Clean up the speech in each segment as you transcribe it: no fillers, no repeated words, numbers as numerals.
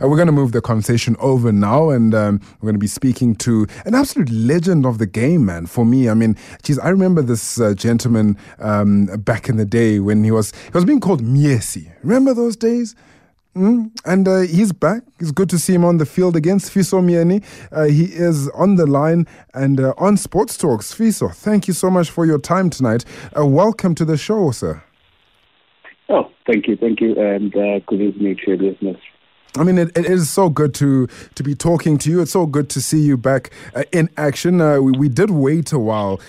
We're going to move the conversation over now, and we're going to be speaking to an absolute legend of the game, man. For me, I mean, geez, I remember this gentleman back in the day when he was being called Miesi. Remember those days? And he's back. It's good to see him on the field against Sfiso Mieni. He is on the line and on Sports Talk. Sfiso, thank you so much for your time tonight. Welcome to the show, sir. Oh, thank you, and good evening to your listeners. I mean, it is so good to be talking to you. It's so good to see you back in action. We did wait a while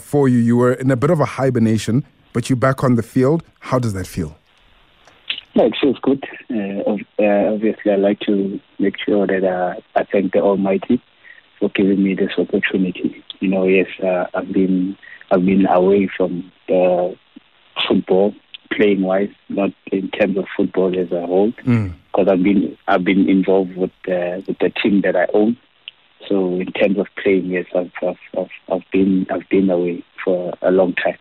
for you. You were in a bit of a hibernation, but you're back on the field. How does that feel? Yeah, it feels good. Obviously, I like to make sure that I thank the Almighty for giving me this opportunity. You know, yes, I've been away from the football, playing wise, not in terms of football as a whole, because I've been involved with the team that I own. So in terms of playing, yes, I've been away for a long time.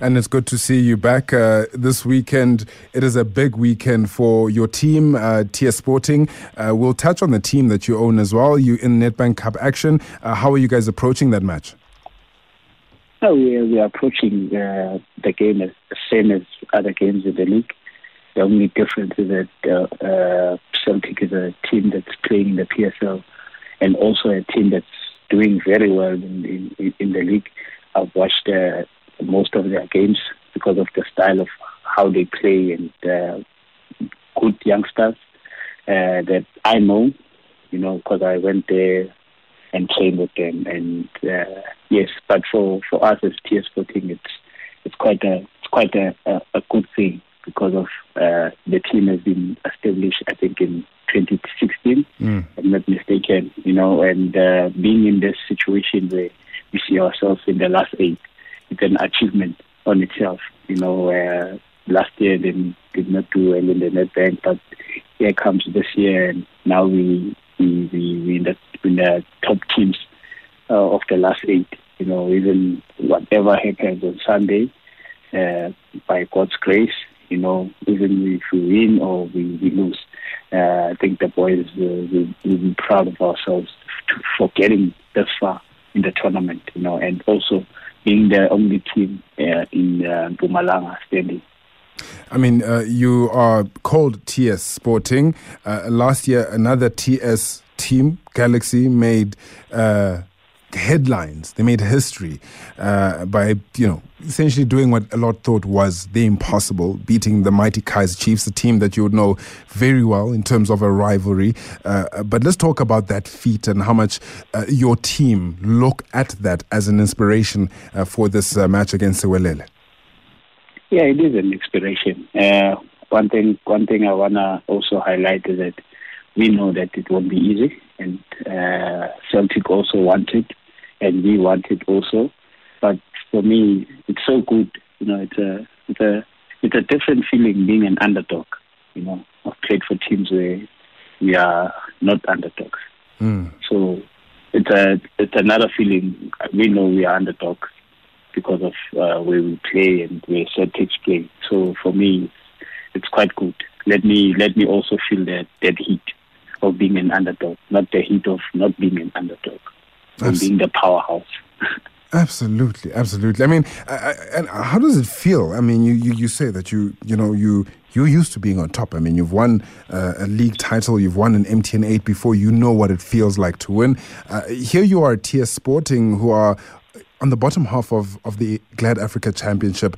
And it's good to see you back this weekend. It is a big weekend for your team, TS Sporting. We'll touch on the team that you own as well. You in Netbank Cup action. How are you guys approaching that match? No, we are approaching the game as the same as other games in the league. The only difference is that Celtic is a team that's playing in the PSL and also a team that's doing very well in the league. I've watched most of their games because of the style of how they play and good youngsters that I know, you know, because I went there and train with them. And yes, but for us as TS Sporting, it's quite a good thing because of the team has been established, I think, in 2016, if I'm not mistaken, you know, and being in this situation where we see ourselves in the last eight, it's an achievement on itself. You know, last year they did not do well in the Netbank, but here comes this year, and now we're in the top teams of the last eight. You know, even whatever happens on Sunday, by God's grace, you know, even if we win or we lose, I think the boys will be proud of ourselves for getting this far in the tournament, you know, and also being the only team in Bumalanga standing. I mean, you are called TS Sporting. Last year, another TS team, Galaxy, made headlines. They made history by, you know, essentially doing what a lot thought was the impossible, beating the mighty Kaiser Chiefs, a team that you would know very well in terms of a rivalry. But let's talk about that feat and how much your team look at that as an inspiration for this match against Sewelele. Yeah, it is an inspiration. One thing I wanna also highlight is that we know that it won't be easy, and Celtic also wanted, and we wanted also. But for me, it's so good. You know, it's a different feeling being an underdog. You know, I've played for teams where we are not underdogs, so it's another feeling. We know we are underdogs because of where we play and where Celtics play. So for me, it's quite good. Let me also feel that heat of being an underdog, not the heat of not being an underdog, but being the powerhouse. Absolutely, absolutely. I mean, and how does it feel? I mean, you say that you're used to being on top. I mean, you've won a league title, you've won an MTN 8 before. You know what it feels like to win. Here you are, TS Sporting, who are on the bottom half of the Glad Africa Championship.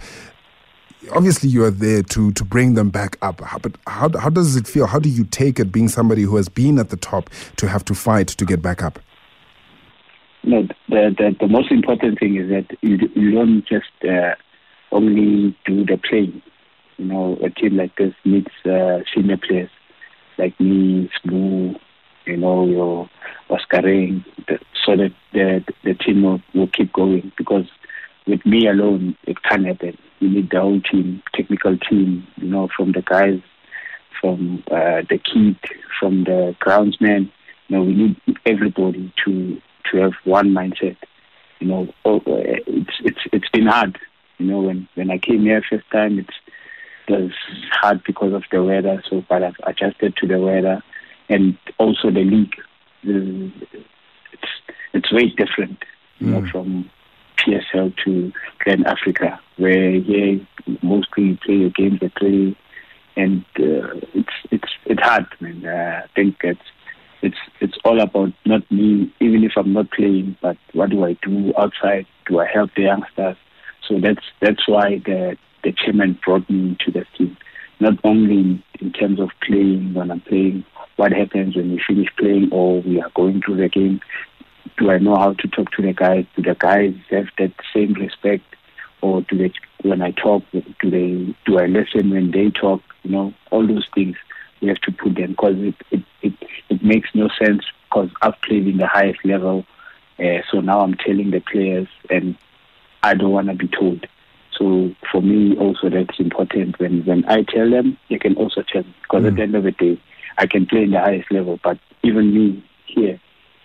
Obviously, you are there to bring them back up. But how does it feel? How do you take it, being somebody who has been at the top, to have to fight to get back up? No, the most important thing is that you don't just only do the playing. You know, a team like this needs senior players like me, Smoo, you know, your Oscaring, so that the team will keep going. Because with me alone, it can't happen. You need the whole team, technical team, you know, from the guys, from the kid, from the groundsman. You know, we need everybody to have one mindset. You know, it's been hard. You know, when I came here first time, it was hard because of the weather. So, but I've adjusted to the weather. and also the league. It's very different, you know, from PSL to Glad Africa, where here mostly you play your games at three, and it's hard, man. I think it's all about not me, even if I'm not playing, but what do I do outside? Do I help the youngsters? So that's why the chairman brought me into the team. Not only in terms of playing, when I'm playing, what happens when we finish playing or we are going through the game. Do I know how to talk to the guys? Do the guys have that same respect? Or do they, when I talk, do I listen when they talk? You know, all those things we have to put them, because it makes no sense, because I've played in the highest level. So now I'm telling the players and I don't want to be told. So for me also that's important. When I tell them, they can also tell me. Because at the end of the day, I can play in the highest level, but even me here,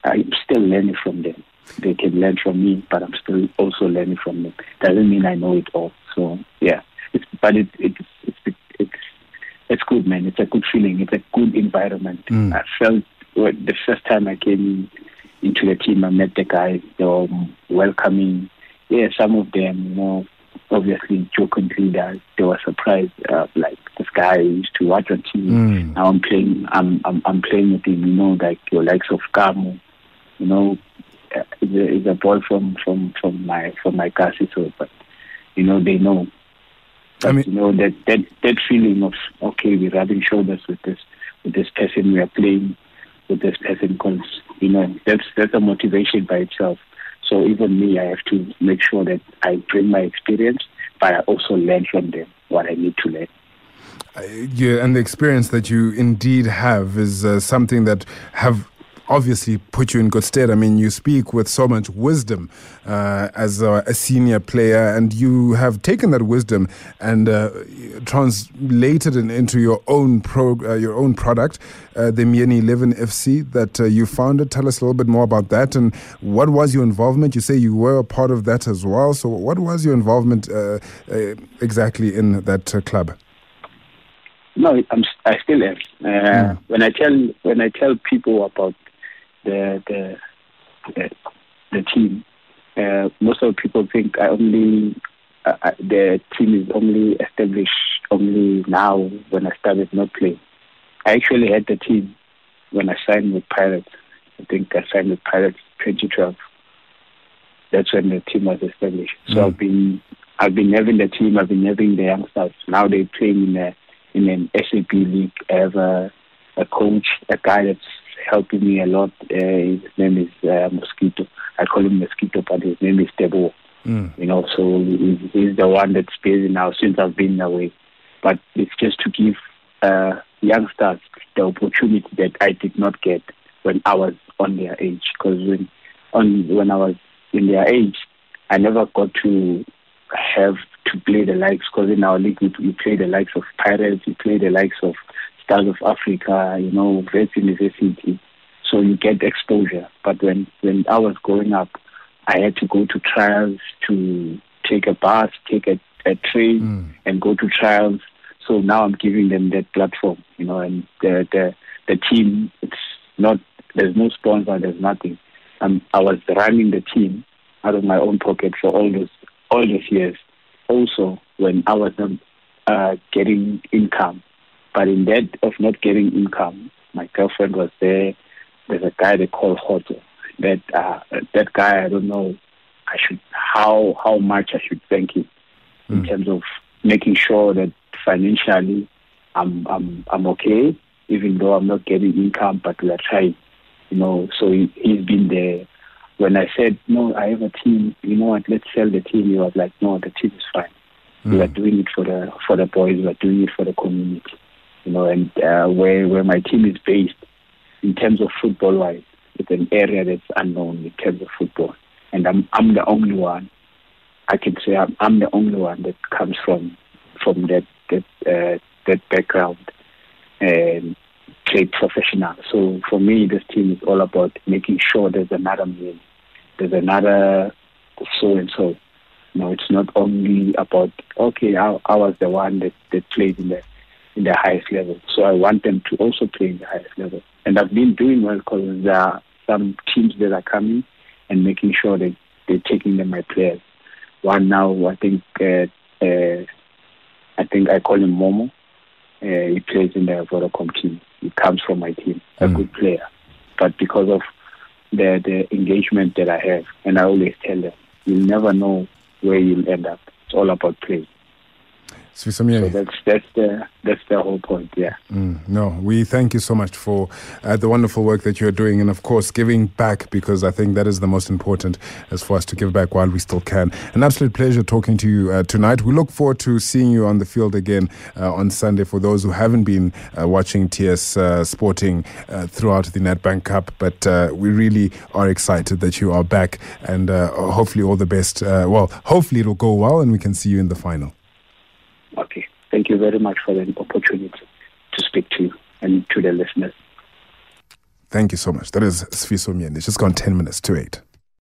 I'm still learning from them. They can learn from me, but I'm still also learning from them. Doesn't mean I know it all. So yeah, it's good, man. It's a good feeling. It's a good environment. I felt the first time I came into the team, I met the guys. They were welcoming. Yeah, some of them, you know, obviously jokingly that they were surprised. Like this guy I used to watch on TV. Now I'm playing. I'm playing with him. You know, like your likes of Kamu. You know, it's a ball from my Kasi. So, but you know, they know. But, I mean, you know that feeling of, okay, we're rubbing shoulders with this person, we are playing with this person. Cause you know that's a motivation by itself. So even me, I have to make sure that I bring my experience, but I also learn from them what I need to learn. Yeah, and the experience that you indeed have is something that have obviously put you in good stead. I mean, you speak with so much wisdom as a senior player, and you have taken that wisdom and translated it into your own product, the Mjani 11 FC that you founded. Tell us a little bit more about that, and what was your involvement? You say you were a part of that as well. So what was your involvement exactly in that club? No, I still am. When I tell people about the team, most of the people think the team is only established only now when I started not playing. I actually had the team when I signed with Pirates. I think I signed with Pirates 2012. That's when the team was established. So I've been having the team. I've been having the youngsters. Now they're playing in an SAP league. I have a coach, a guy that's helping me a lot. His name is Mosquito. I call him Mosquito, but his name is Debo. You know, so he's the one that's busy now since I've been away. But it's just to give youngsters the opportunity that I did not get when I was on their age. Because when I was in their age, I never got to have to play the likes, because in our league we play the likes of Pirates, we play the likes of Stars of Africa, you know, West University. So you get exposure. But when I was growing up, I had to go to trials, to take a bus, take a train, and go to trials. So now I'm giving them that platform, you know. And the team, it's not, there's no sponsor, there's nothing. I was running the team out of my own pocket for all those years. Also, when I was not getting income, but in that of not getting income, my girlfriend was there. There's a guy they call Hoto. That guy, I don't know. I should how much I should thank him in terms of making sure that financially I'm okay, even though I'm not getting income, but we are trying, you know. So he's been there. When I said, no, I have a team, you know what, let's sell the team, he was like, no, the team is fine. We are doing it for the boys, we are doing it for the community. You know, and where my team is based, in terms of football-wise, it's an area that's unknown in terms of football. And I'm the only one, I can say I'm the only one that comes from that background and play professional. So for me, this team is all about making sure there's another meal, there's another so-and-so. No, it's not only about, okay, I was the one that played in the highest level. So I want them to also play in the highest level. And And I've been doing well because there are some teams that are coming and making sure that they're taking them my players. One now, I think I call him Momo. He plays in the Vodacom team. He comes from my team, a good player. But because of the engagement that I have, and I always tell them, you'll never know where you'll end up. It's all about play. So that's the whole point, yeah. No, we thank you so much for the wonderful work that you're doing, and of course giving back, because I think that is the most important, as for us to give back while we still can. An absolute pleasure talking to you tonight. We look forward to seeing you on the field again on Sunday. For those who haven't been watching TS Sporting throughout the Netbank Cup, but we really are excited that you are back, and hopefully all the best. Hopefully it'll go well and we can see you in the final. Okay, thank you very much for the opportunity to speak to you and to the listeners. Thank you so much. That is Sfiso Mieni. It's just gone 10 minutes to 8.